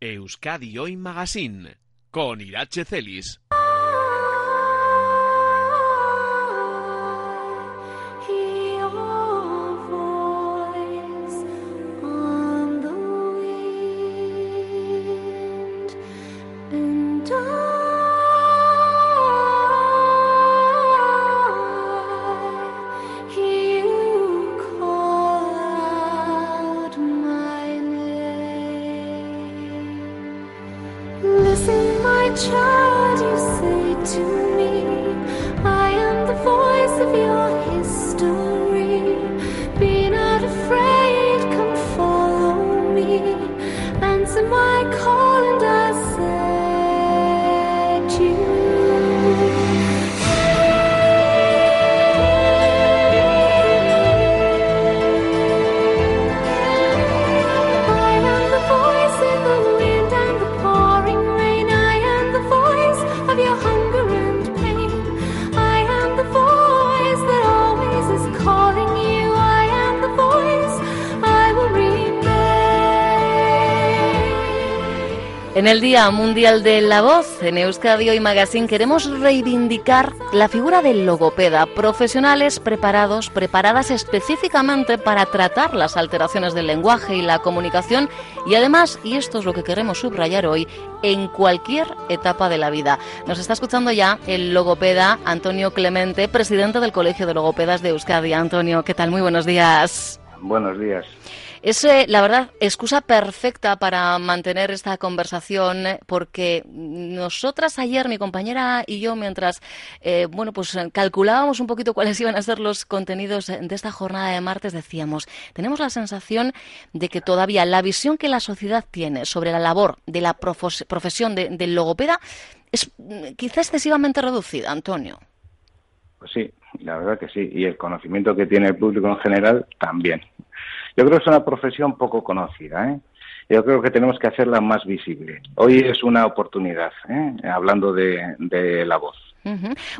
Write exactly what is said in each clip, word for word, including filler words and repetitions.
Euskadi Hoy Magazine, con Iratxe Celis. En el Día Mundial de la Voz, en Euskadi Hoy Magazine, queremos reivindicar la figura del logopeda, profesionales preparados, preparadas específicamente para tratar las alteraciones del lenguaje y la comunicación, y además, y esto es lo que queremos subrayar hoy, en cualquier etapa de la vida. Nos está escuchando ya el logopeda Antonio Clemente, presidente del Colegio de Logopedas de Euskadi. Antonio, ¿qué tal? Muy buenos días. Buenos días. Es, eh, la verdad, excusa perfecta para mantener esta conversación, porque nosotras ayer, mi compañera y yo, mientras eh, bueno, pues calculábamos un poquito cuáles iban a ser los contenidos de esta jornada de martes, decíamos, tenemos la sensación de que todavía la visión que la sociedad tiene sobre la labor de la profes- profesión de, del logopeda es quizá excesivamente reducida, Antonio. Pues sí, la verdad que sí, y el conocimiento que tiene el público en general también. Yo creo que es una profesión poco conocida, ¿eh? Yo creo que tenemos que hacerla más visible. Hoy es una oportunidad, ¿eh? Hablando de, de la voz.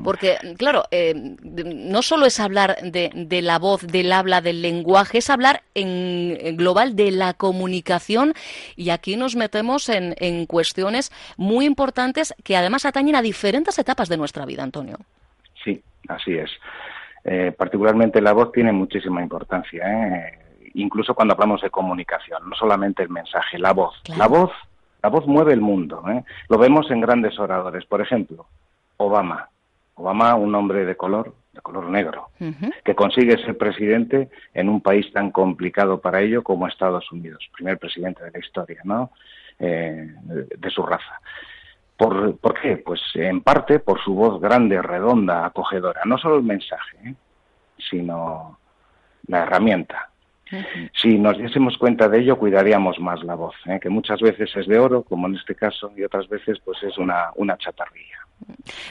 Porque, claro, eh, no solo es hablar de, de la voz, del habla, del lenguaje, es hablar en, en global de la comunicación, y aquí nos metemos en, en cuestiones muy importantes que además atañen a diferentes etapas de nuestra vida, Antonio. Sí, así es. Eh, particularmente la voz tiene muchísima importancia, ¿eh? Incluso cuando hablamos de comunicación, no solamente el mensaje, la voz. Claro. La voz, la voz mueve el mundo, ¿eh? Lo vemos en grandes oradores. Por ejemplo, Obama. Obama, un hombre de color, de color negro, uh-huh. que consigue ser presidente en un país tan complicado para ello como Estados Unidos, primer presidente de la historia, ¿no? Eh, de su raza. ¿Por, ¿Por qué? Pues en parte por su voz grande, redonda, acogedora. No solo el mensaje, ¿eh? Sino la herramienta. Si nos diésemos cuenta de ello, cuidaríamos más la voz, ¿eh? Que muchas veces es de oro, como en este caso, y otras veces pues es una, una chatarrilla.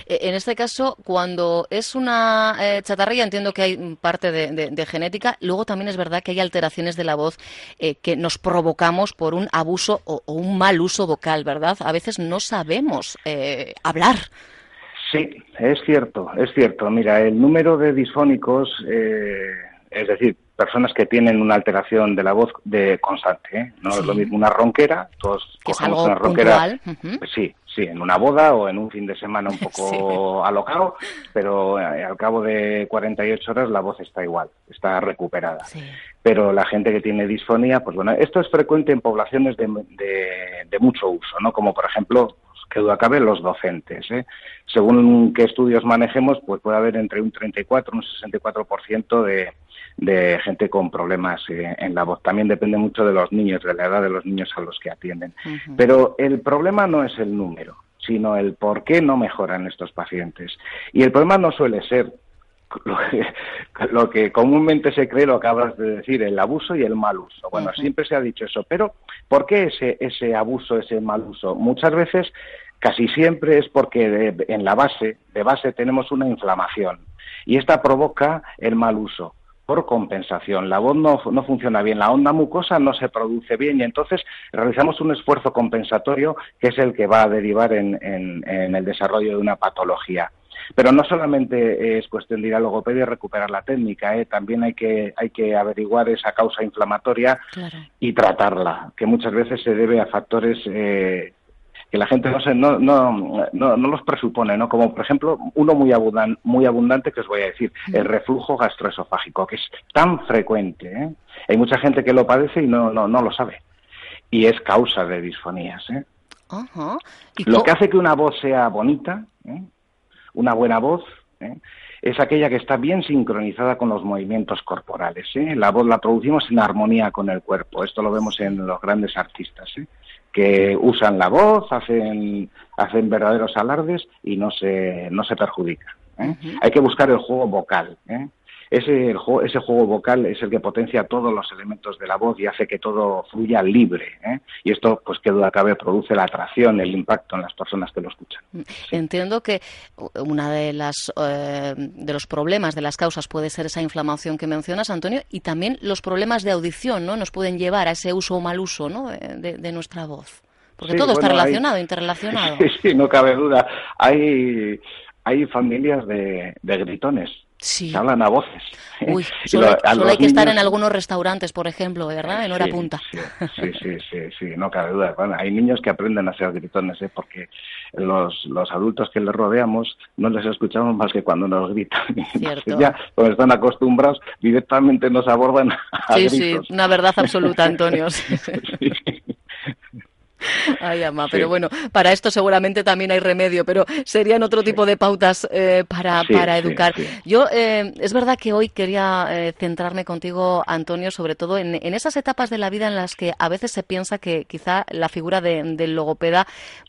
En este caso, cuando es una eh, chatarrilla, entiendo que hay parte de, de, de genética. Luego también es verdad que hay alteraciones de la voz eh, que nos provocamos por un abuso o, o un mal uso vocal, ¿verdad? A veces no sabemos eh, hablar. Sí, es cierto, es cierto. Mira, el número de disfónicos, eh, es decir, personas que tienen una alteración de la voz de constante, ¿eh? No sí. Es lo mismo una ronquera, todos cogemos una ronquera, uh-huh. pues sí, sí, en una boda o en un fin de semana un poco sí. alocado, pero al cabo de cuarenta y ocho horas la voz está igual, está recuperada. Sí. Pero la gente que tiene disfonía, pues bueno, esto es frecuente en poblaciones de, de, de mucho uso, ¿no? Como por ejemplo, que duda cabe, los docentes, ¿eh? Según qué estudios manejemos, pues puede haber entre un treinta y cuatro y un sesenta y cuatro por ciento de de gente con problemas eh, en la voz. También depende mucho de los niños, de la edad de los niños a los que atienden. Uh-huh. Pero el problema no es el número, sino el por qué no mejoran estos pacientes. Y el problema no suele ser lo que, lo que comúnmente se cree, lo acabas de decir, el abuso y el mal uso. Bueno, uh-huh. siempre se ha dicho eso, pero ¿por qué ese, ese abuso, ese mal uso? Muchas veces, casi siempre, es porque de, en la base, de base tenemos una inflamación y esta provoca el mal uso. Por compensación, la voz no, no funciona bien, la onda mucosa no se produce bien y entonces realizamos un esfuerzo compensatorio que es el que va a derivar en, en, en el desarrollo de una patología. Pero no solamente es cuestión de ir al logopedia y recuperar la técnica, ¿eh? También hay que, hay que averiguar esa causa inflamatoria claro. y tratarla, que muchas veces se debe a factores eh, que la gente no, se, no, no, no, no los presupone, ¿no? Como por ejemplo uno muy, abundan, muy abundante que os voy a decir, el reflujo gastroesofágico, que es tan frecuente, ¿eh? Hay mucha gente que lo padece y no, no, no lo sabe, y es causa de disfonías, ¿eh? Uh-huh. ¿Y lo que hace que una voz sea bonita, ¿eh? Una buena voz, ¿eh? Es aquella que está bien sincronizada con los movimientos corporales, ¿eh? La voz la producimos en armonía con el cuerpo, esto lo vemos en los grandes artistas, ¿eh? Que usan la voz, hacen, hacen verdaderos alardes y no se, no se perjudican, ¿eh? Uh-huh. Hay que buscar el juego vocal, ¿eh? Ese, el, ese juego vocal es el que potencia todos los elementos de la voz y hace que todo fluya libre, ¿eh? Y esto, pues qué duda cabe, produce la atracción, el impacto en las personas que lo escuchan. Sí. Entiendo que una de las eh, de los problemas, de las causas, puede ser esa inflamación que mencionas, Antonio, y también los problemas de audición, ¿no? Nos pueden llevar a ese uso o mal uso, ¿no? de, de nuestra voz. Porque sí, todo bueno, está relacionado, hay... interrelacionado. Sí, sí, no cabe duda. Hay, hay familias de, de gritones. Sí. Se hablan a voces. Uy, solo, lo, a solo hay que niños... estar en algunos restaurantes, por ejemplo, ¿verdad? En hora sí, punta. Sí, sí, sí, sí, sí, no cabe duda. Bueno, hay niños que aprenden a ser gritones, ¿eh? Porque los, los adultos que les rodeamos no les escuchamos más que cuando nos gritan. Cierto. Ya, cuando están acostumbrados, directamente nos abordan a sí, gritos. Sí, una verdad absoluta, Antonio. Sí. Ay, ama, sí. Pero bueno, para esto seguramente también hay remedio, pero serían otro tipo de pautas eh, para, sí, para educar. Sí, sí. Yo, eh, es verdad que hoy quería eh, centrarme contigo, Antonio, sobre todo en, en esas etapas de la vida en las que a veces se piensa que quizá la figura de, del logopeda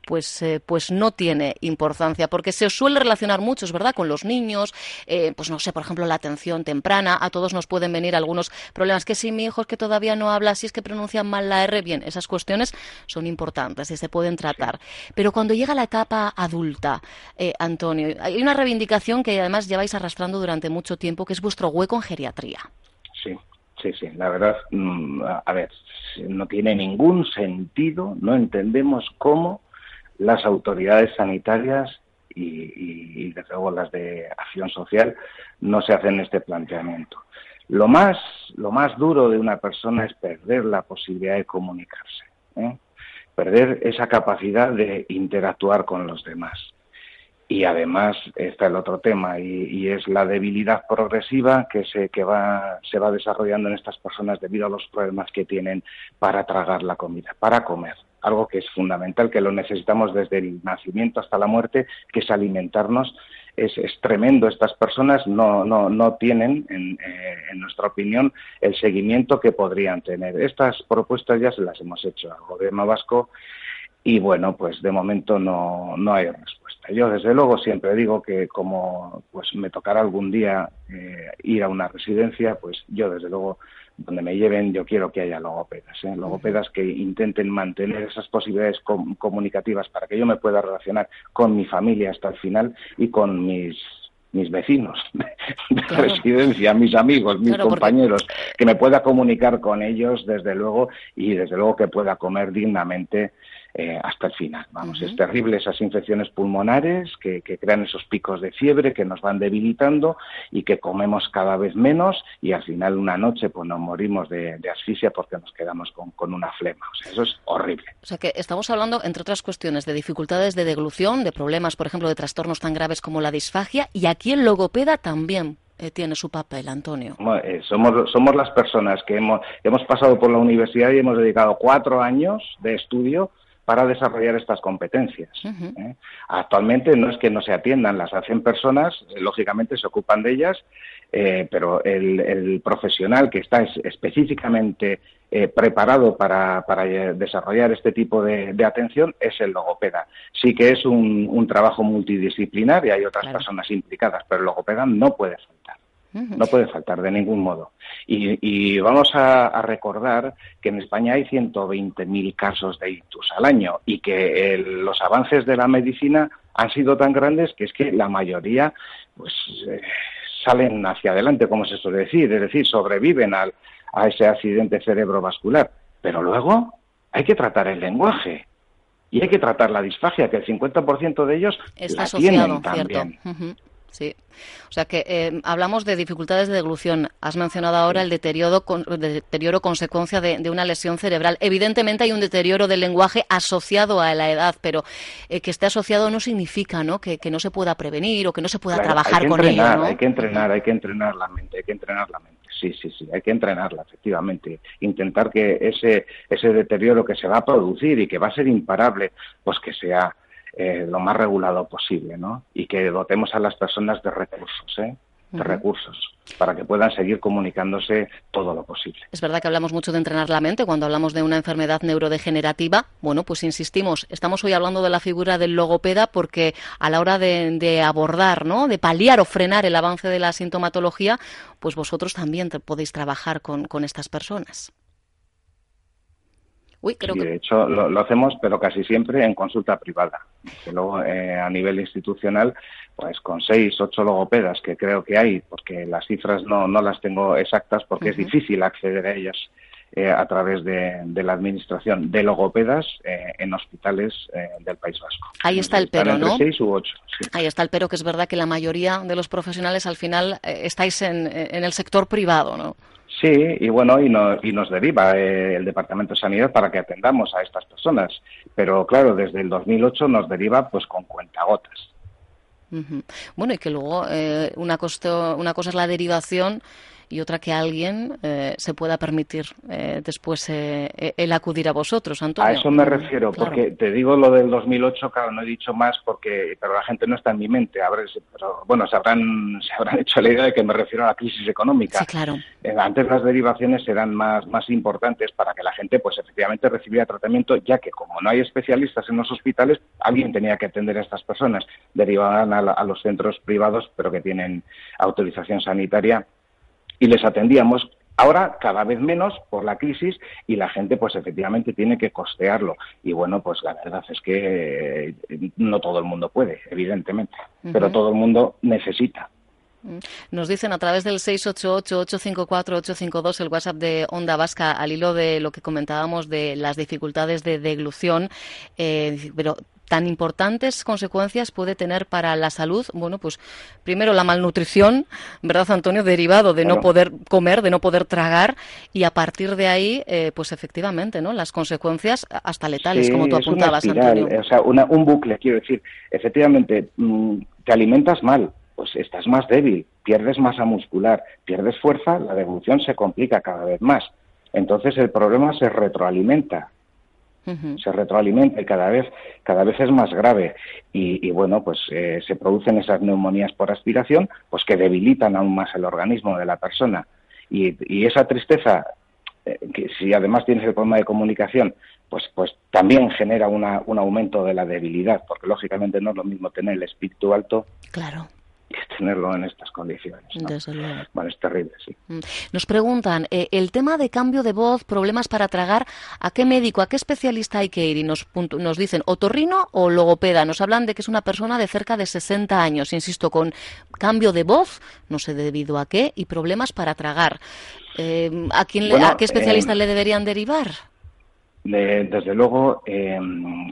pues, eh, pues no tiene importancia, porque se suele relacionar mucho, es verdad, con los niños, eh, pues no sé, por ejemplo, la atención temprana, a todos nos pueden venir algunos problemas, que si mi hijo es que todavía no habla, si es que pronuncia mal la R, bien, esas cuestiones son importantes. Importantes y se pueden tratar. Pero cuando llega la etapa adulta, eh, Antonio, hay una reivindicación que además lleváis arrastrando durante mucho tiempo, que es vuestro hueco en geriatría. Sí, sí, sí. La verdad, a ver, no tiene ningún sentido, no entendemos cómo las autoridades sanitarias y, y, y desde luego las de acción social no se hacen este planteamiento. Lo más, lo más duro de una persona es perder la posibilidad de comunicarse, ¿eh? Perder esa capacidad de interactuar con los demás. Y además está el otro tema, y, y es la debilidad progresiva que, se, que va, se va desarrollando en estas personas debido a los problemas que tienen para tragar la comida, para comer. Algo que es fundamental, que lo necesitamos desde el nacimiento hasta la muerte, que es alimentarnos. Es, es tremendo, estas personas no, no, no tienen, en, eh, en nuestra opinión, el seguimiento que podrían tener. Estas propuestas ya se las hemos hecho al Gobierno vasco y, bueno, pues de momento no, no hay respuesta. Yo, desde luego, siempre digo que como pues me tocará algún día eh, ir a una residencia, pues yo, desde luego, donde me lleven, yo quiero que haya logopedas, ¿eh? Logopedas que intenten mantener esas posibilidades com- comunicativas para que yo me pueda relacionar con mi familia hasta el final y con mis mis vecinos de claro. residencia, mis amigos, mis claro, compañeros, porque... que me pueda comunicar con ellos, desde luego, y desde luego que pueda comer dignamente eh, hasta el final. Vamos, uh-huh. Es terrible esas infecciones pulmonares que, que crean esos picos de fiebre que nos van debilitando y que comemos cada vez menos y al final una noche pues nos morimos de, de asfixia porque nos quedamos con, con una flema. O sea, eso es horrible. O sea que estamos hablando, entre otras cuestiones, de dificultades de deglución, de problemas, por ejemplo, de trastornos tan graves como la disfagia, y aquí el logopeda también eh, tiene su papel, Antonio. Eh, somos, somos las personas que hemos, hemos pasado por la universidad y hemos dedicado cuatro años de estudio para desarrollar estas competencias. Uh-huh. ¿eh? Actualmente no es que no se atiendan, las hacen personas, lógicamente se ocupan de ellas, eh, pero el, el profesional que está es, específicamente eh, preparado para, para desarrollar este tipo de, de atención es el logopeda. Sí que es un, un trabajo multidisciplinar y hay otras claro. personas implicadas, pero el logopeda no puede faltar. No puede faltar de ningún modo. Y, y vamos a, a recordar que en España hay ciento veinte mil casos de ictus al año y que el, los avances de la medicina han sido tan grandes que es que la mayoría pues eh, salen hacia adelante, como se suele decir, es decir, sobreviven al, a ese accidente cerebrovascular. Pero luego hay que tratar el lenguaje y hay que tratar la disfagia, que el cincuenta por ciento de ellos está asociado, también. ¿Cierto? Uh-huh. Sí, o sea que eh, hablamos de dificultades de deglución. Has mencionado ahora el deterioro, con, el deterioro consecuencia de, de una lesión cerebral. Evidentemente hay un deterioro del lenguaje asociado a la edad, pero eh, que esté asociado no significa, ¿no?, que, que no se pueda prevenir o que no se pueda claro, trabajar con ello, ¿no? Hay que entrenar, hay que entrenar la mente, hay que entrenar la mente. Sí, sí, sí, hay que entrenarla, efectivamente. Intentar que ese ese deterioro que se va a producir y que va a ser imparable, pues que sea Eh, lo más regulado posible, ¿no? Y que dotemos a las personas de recursos, ¿eh? de uh-huh. recursos, para que puedan seguir comunicándose todo lo posible. Es verdad que hablamos mucho de entrenar la mente cuando hablamos de una enfermedad neurodegenerativa. Bueno, pues insistimos, estamos hoy hablando de la figura del logopeda porque a la hora de, de abordar, ¿no?, de paliar o frenar el avance de la sintomatología, pues vosotros también te podéis trabajar con, con estas personas. Uy, creo sí, que... de hecho lo, lo hacemos, pero casi siempre en consulta privada. Que luego eh, a nivel institucional, pues con seis, ocho logopedas que creo que hay, porque las cifras no, no las tengo exactas, porque uh-huh. es difícil acceder a ellas eh, a través de, de la administración de logopedas eh, en hospitales eh, del País Vasco. Ahí está el pero, ¿no? Seis u ocho. Sí. Ahí está el pero, que es verdad que la mayoría de los profesionales al final eh, estáis en, en el sector privado, ¿no? Sí, y bueno, y, no, y nos deriva eh, el Departamento de Sanidad para que atendamos a estas personas. Pero claro, desde el dos mil ocho nos deriva pues con cuentagotas. Uh-huh. Bueno, y que luego eh, una, costo, una cosa es la derivación y otra que alguien eh, se pueda permitir eh, después eh, el acudir a vosotros, Antonio. A eso me refiero, claro. Porque te digo lo del dos mil ocho, claro, no he dicho más porque pero la gente no está en mi mente. A ver, pero, bueno, se habrán, se habrán hecho la idea de que me refiero a la crisis económica. Sí, claro. Eh, antes las derivaciones eran más, más importantes para que la gente, pues efectivamente, recibiera tratamiento, ya que como no hay especialistas en los hospitales, alguien tenía que atender a estas personas. Derivaban a, la, a los centros privados, pero que tienen autorización sanitaria, y les atendíamos. Ahora cada vez menos por la crisis y la gente pues efectivamente tiene que costearlo. Y bueno, pues la verdad es que no todo el mundo puede, evidentemente, uh-huh. pero todo el mundo necesita. Nos dicen a través del seis ocho ocho, ocho cinco cuatro, ocho cinco dos, el WhatsApp de Onda Vasca, al hilo de lo que comentábamos de las dificultades de deglución, eh, pero tan importantes consecuencias puede tener para la salud, bueno, pues primero la malnutrición, ¿verdad, Antonio?, derivado de bueno. no poder comer, de no poder tragar, y a partir de ahí, eh, pues efectivamente, ¿no?, las consecuencias hasta letales, sí, como tú apuntabas, una espiral, Antonio. O sea, una, un bucle, quiero decir, efectivamente, te alimentas mal, pues estás más débil, pierdes masa muscular, pierdes fuerza, la deglución se complica cada vez más. Entonces el problema se retroalimenta. Se retroalimenta y cada vez, cada vez es más grave. Y, y bueno, pues eh, se producen esas neumonías por aspiración, pues que debilitan aún más el organismo de la persona. Y, y esa tristeza, eh, que si además tienes el problema de comunicación, pues, pues también genera una, un aumento de la debilidad, porque lógicamente no es lo mismo tener el espíritu alto. Claro. Que tenerlo en estas condiciones, ¿no? Desde luego. Bueno, es terrible, sí. Nos preguntan, eh, el tema de cambio de voz, problemas para tragar, ¿a qué médico, a qué especialista hay que ir? Y nos, nos dicen, ¿otorrino o logopeda? Nos hablan de que es una persona de cerca de sesenta años, insisto, con cambio de voz, no sé debido a qué, y problemas para tragar. Eh, ¿a, quién bueno, le, ¿A qué especialista eh... le deberían derivar? Desde luego, eh,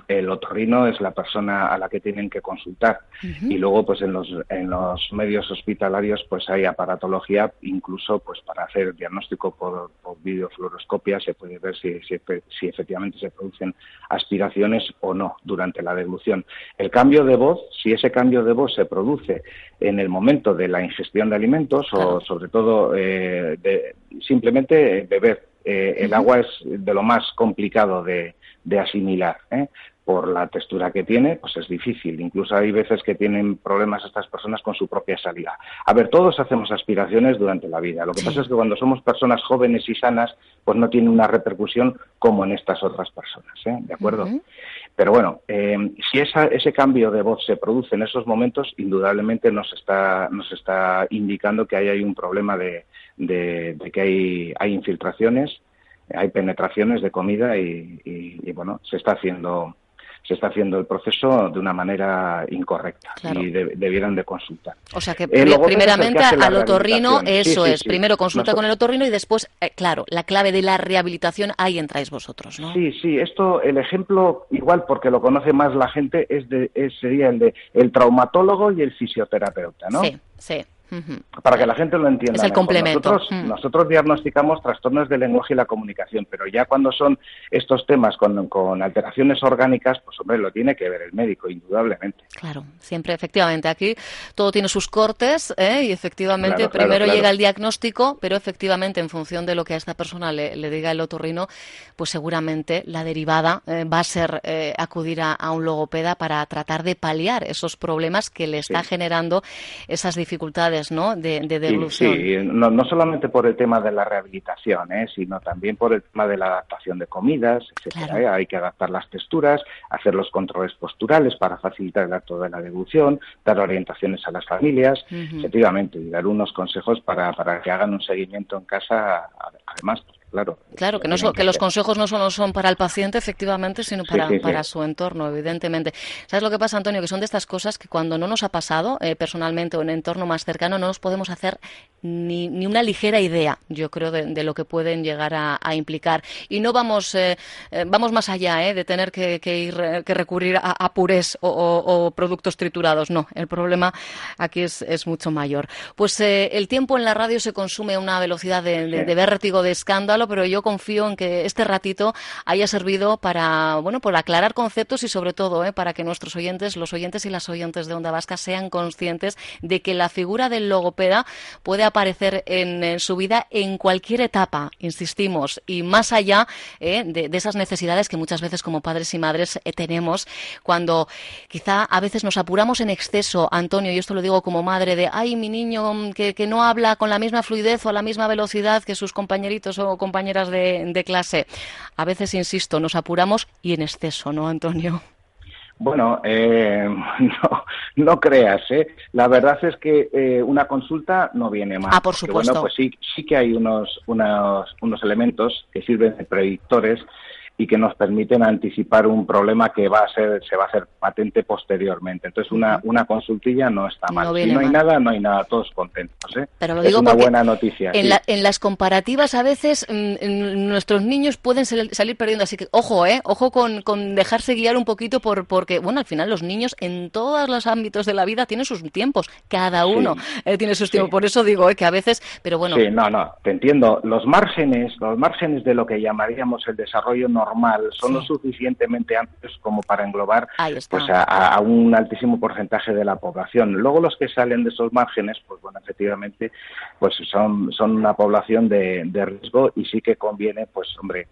el otorrino es la persona a la que tienen que consultar. Uh-huh. Y luego, pues en los, en los medios hospitalarios, pues hay aparatología, incluso pues para hacer diagnóstico por, por videofluoroscopia se puede ver si, si, si efectivamente se producen aspiraciones o no durante la deglución. El cambio de voz, si ese cambio de voz se produce en el momento de la ingestión de alimentos claro. o sobre todo eh, de simplemente beber, Eh, el agua es de lo más complicado de, de asimilar, ¿eh? Por la textura que tiene, pues es difícil. Incluso hay veces que tienen problemas estas personas con su propia salida. A ver, todos hacemos aspiraciones durante la vida. Lo que pasa es que cuando somos personas jóvenes y sanas, pues no tiene una repercusión como en estas otras personas, ¿eh? ¿De acuerdo? Uh-huh. Pero bueno, eh, si esa, ese cambio de voz se produce en esos momentos, indudablemente nos está, nos está indicando que ahí hay un problema de, de, de que hay, hay infiltraciones, hay penetraciones de comida y, y, y bueno, se está haciendo se está haciendo el proceso de una manera incorrecta, claro. y de, debieran de consultar. O sea que eh, pr- primeramente al otorrino, eso sí, sí, es, sí, primero consulta Nos... con el otorrino y después, eh, claro, la clave de la rehabilitación, ahí entráis vosotros, ¿no? Sí, sí, esto, el ejemplo, igual porque lo conoce más la gente, es de, es, sería el de el traumatólogo y el fisioterapeuta, ¿no? Sí, sí. Uh-huh. Para que la gente lo entienda. Es el complemento. Nosotros, uh-huh. nosotros diagnosticamos trastornos del lenguaje y la comunicación, pero ya cuando son estos temas con, con alteraciones orgánicas, pues hombre, lo tiene que ver el médico, indudablemente. Claro, siempre, efectivamente. Aquí todo tiene sus cortes, ¿eh? Y efectivamente claro, primero claro, claro. llega el diagnóstico, pero efectivamente en función de lo que a esta persona le, le diga el otorrino, pues seguramente la derivada eh, va a ser eh, acudir a, a un logopeda para tratar de paliar esos problemas que le está sí. generando esas dificultades, ¿no? De, de devolución. Sí, sí. No, no solamente por el tema de la rehabilitación, ¿eh? Sino también por el tema de la adaptación de comidas, etcétera. Claro. ¿eh? Hay que adaptar las texturas, hacer los controles posturales para facilitar el acto de la devolución, dar orientaciones a las familias, uh-huh. efectivamente, y dar unos consejos para, para que hagan un seguimiento en casa, además. Claro, claro que, no son, que los consejos no solo son para el paciente, efectivamente, sino para, sí, sí, sí. para su entorno, evidentemente. ¿Sabes lo que pasa, Antonio? Que son de estas cosas que cuando no nos ha pasado eh, personalmente o en el entorno más cercano no nos podemos hacer ni, ni una ligera idea, yo creo, de, de lo que pueden llegar a, a implicar. Y no vamos eh, vamos más allá eh, de tener que, que, ir, que recurrir a, a purés o, o, o productos triturados. No, el problema aquí es, es mucho mayor. Pues eh, el tiempo en la radio se consume a una velocidad de, de, de vértigo, de escándalo, pero yo confío en que este ratito haya servido para, bueno, por aclarar conceptos y sobre todo, ¿eh? Para que nuestros oyentes, los oyentes y las oyentes de Onda Vasca sean conscientes de que la figura del logopeda puede aparecer en, en su vida en cualquier etapa, insistimos, y más allá ¿eh? de, de esas necesidades que muchas veces como padres y madres eh, tenemos cuando quizá a veces nos apuramos en exceso, Antonio, y esto lo digo como madre de, ay, mi niño que, que no habla con la misma fluidez o a la misma velocidad que sus compañeritos o compañeritos compañeras de, de clase. A veces, insisto, nos apuramos y en exceso, ¿no, Antonio? Bueno, eh, no, no creas, ¿eh? La verdad es que eh, una consulta no viene mal. Ah, por supuesto. Bueno, pues sí, sí que hay unos, unos, unos elementos que sirven de predictores y que nos permiten anticipar un problema que va a ser, se va a hacer patente posteriormente. Entonces, una, una consultilla no está mal. No viene si no hay mal. Nada, no hay nada, todos contentos, ¿eh? Pero lo digo es una buena noticia. En, sí. la, en las comparativas, a veces, m- m- nuestros niños pueden sal- salir perdiendo. Así que, ojo, ¿eh? Ojo con, con dejarse guiar un poquito por porque, bueno, al final los niños en todos los ámbitos de la vida tienen sus tiempos. Cada uno sí. eh, tiene sus tiempos. Sí. Por eso digo, ¿eh? Que a veces, pero bueno... Sí, no, no, te entiendo. Los márgenes, los márgenes de lo que llamaríamos el desarrollo no normal, son sí. lo suficientemente amplios como para englobar pues a, a un altísimo porcentaje de la población. Luego los que salen de esos márgenes, pues bueno, efectivamente, pues son, son una población de, de riesgo y sí que conviene, pues hombre,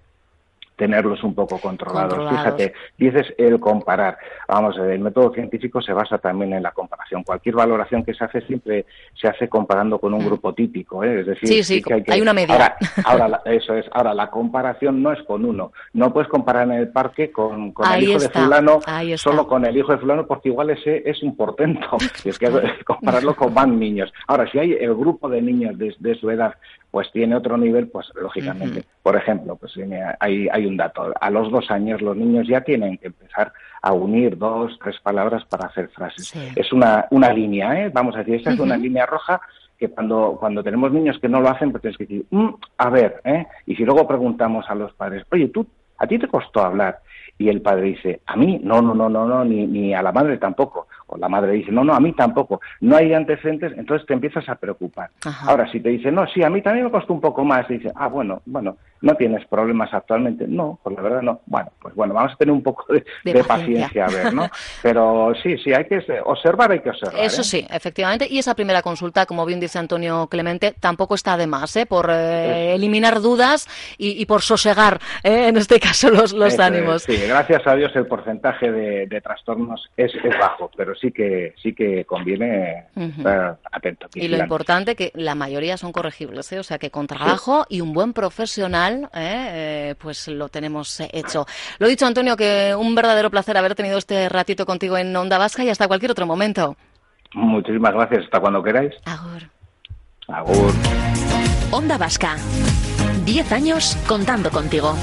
tenerlos un poco controlados. controlados. Fíjate, dices el comparar. Vamos, el método científico se basa también en la comparación. Cualquier valoración que se hace siempre se hace comparando con un grupo típico, ¿eh? Es decir, sí, sí, sí que hay, que... hay una media. Ahora, ahora eso es. Ahora la comparación no es con uno. No puedes comparar en el parque con, con el hijo está. de fulano, solo con el hijo de fulano, porque igual ese es un portento. Y es que compararlo con más niños. Ahora, si hay el grupo de niños de, de su edad, pues tiene otro nivel, pues lógicamente. Uh-huh. Por ejemplo, pues hay, hay un dato. A los dos años los niños ya tienen que empezar a unir dos, tres palabras para hacer frases. Sí. Es una, una línea, ¿eh? Vamos a decir, esa uh-huh. es una línea roja que cuando, cuando tenemos niños que no lo hacen, pues tienes que decir, mm, a ver, ¿eh? Y si luego preguntamos a los padres, oye, tú, ¿a ti te costó hablar? Y el padre dice, a mí, no, no, no, no, no, ni, ni a la madre tampoco. O la madre dice, no, no, a mí tampoco. No hay antecedentes, entonces te empiezas a preocupar. Ajá. Ahora, si te dice, no, sí, a mí también me costó un poco más, y dice, ah, bueno, bueno, ¿No tienes problemas actualmente? No, pues la verdad no. Bueno, pues bueno, vamos a tener un poco de, de, de paciencia. paciencia a ver, ¿no? Pero sí, sí, hay que observar, hay que observar. Eso ¿eh? sí, efectivamente. Y esa primera consulta, como bien dice Antonio Clemente, tampoco está de más, ¿eh? Por eh, sí. eliminar dudas y, y por sosegar, ¿eh? En este caso, los, los es, ánimos. Sí, gracias a Dios el porcentaje de, de trastornos es, es bajo, pero sí que sí que conviene uh-huh. estar atento. Y lo importante que la mayoría son corregibles, ¿eh? O sea, que con trabajo sí. y un buen profesional Eh, eh, pues lo tenemos hecho. Lo dicho, Antonio, que un verdadero placer haber tenido este ratito contigo en Onda Vasca y hasta cualquier otro momento. Muchísimas gracias, hasta cuando queráis. Agur. Agur. Onda Vasca, diez años contando contigo.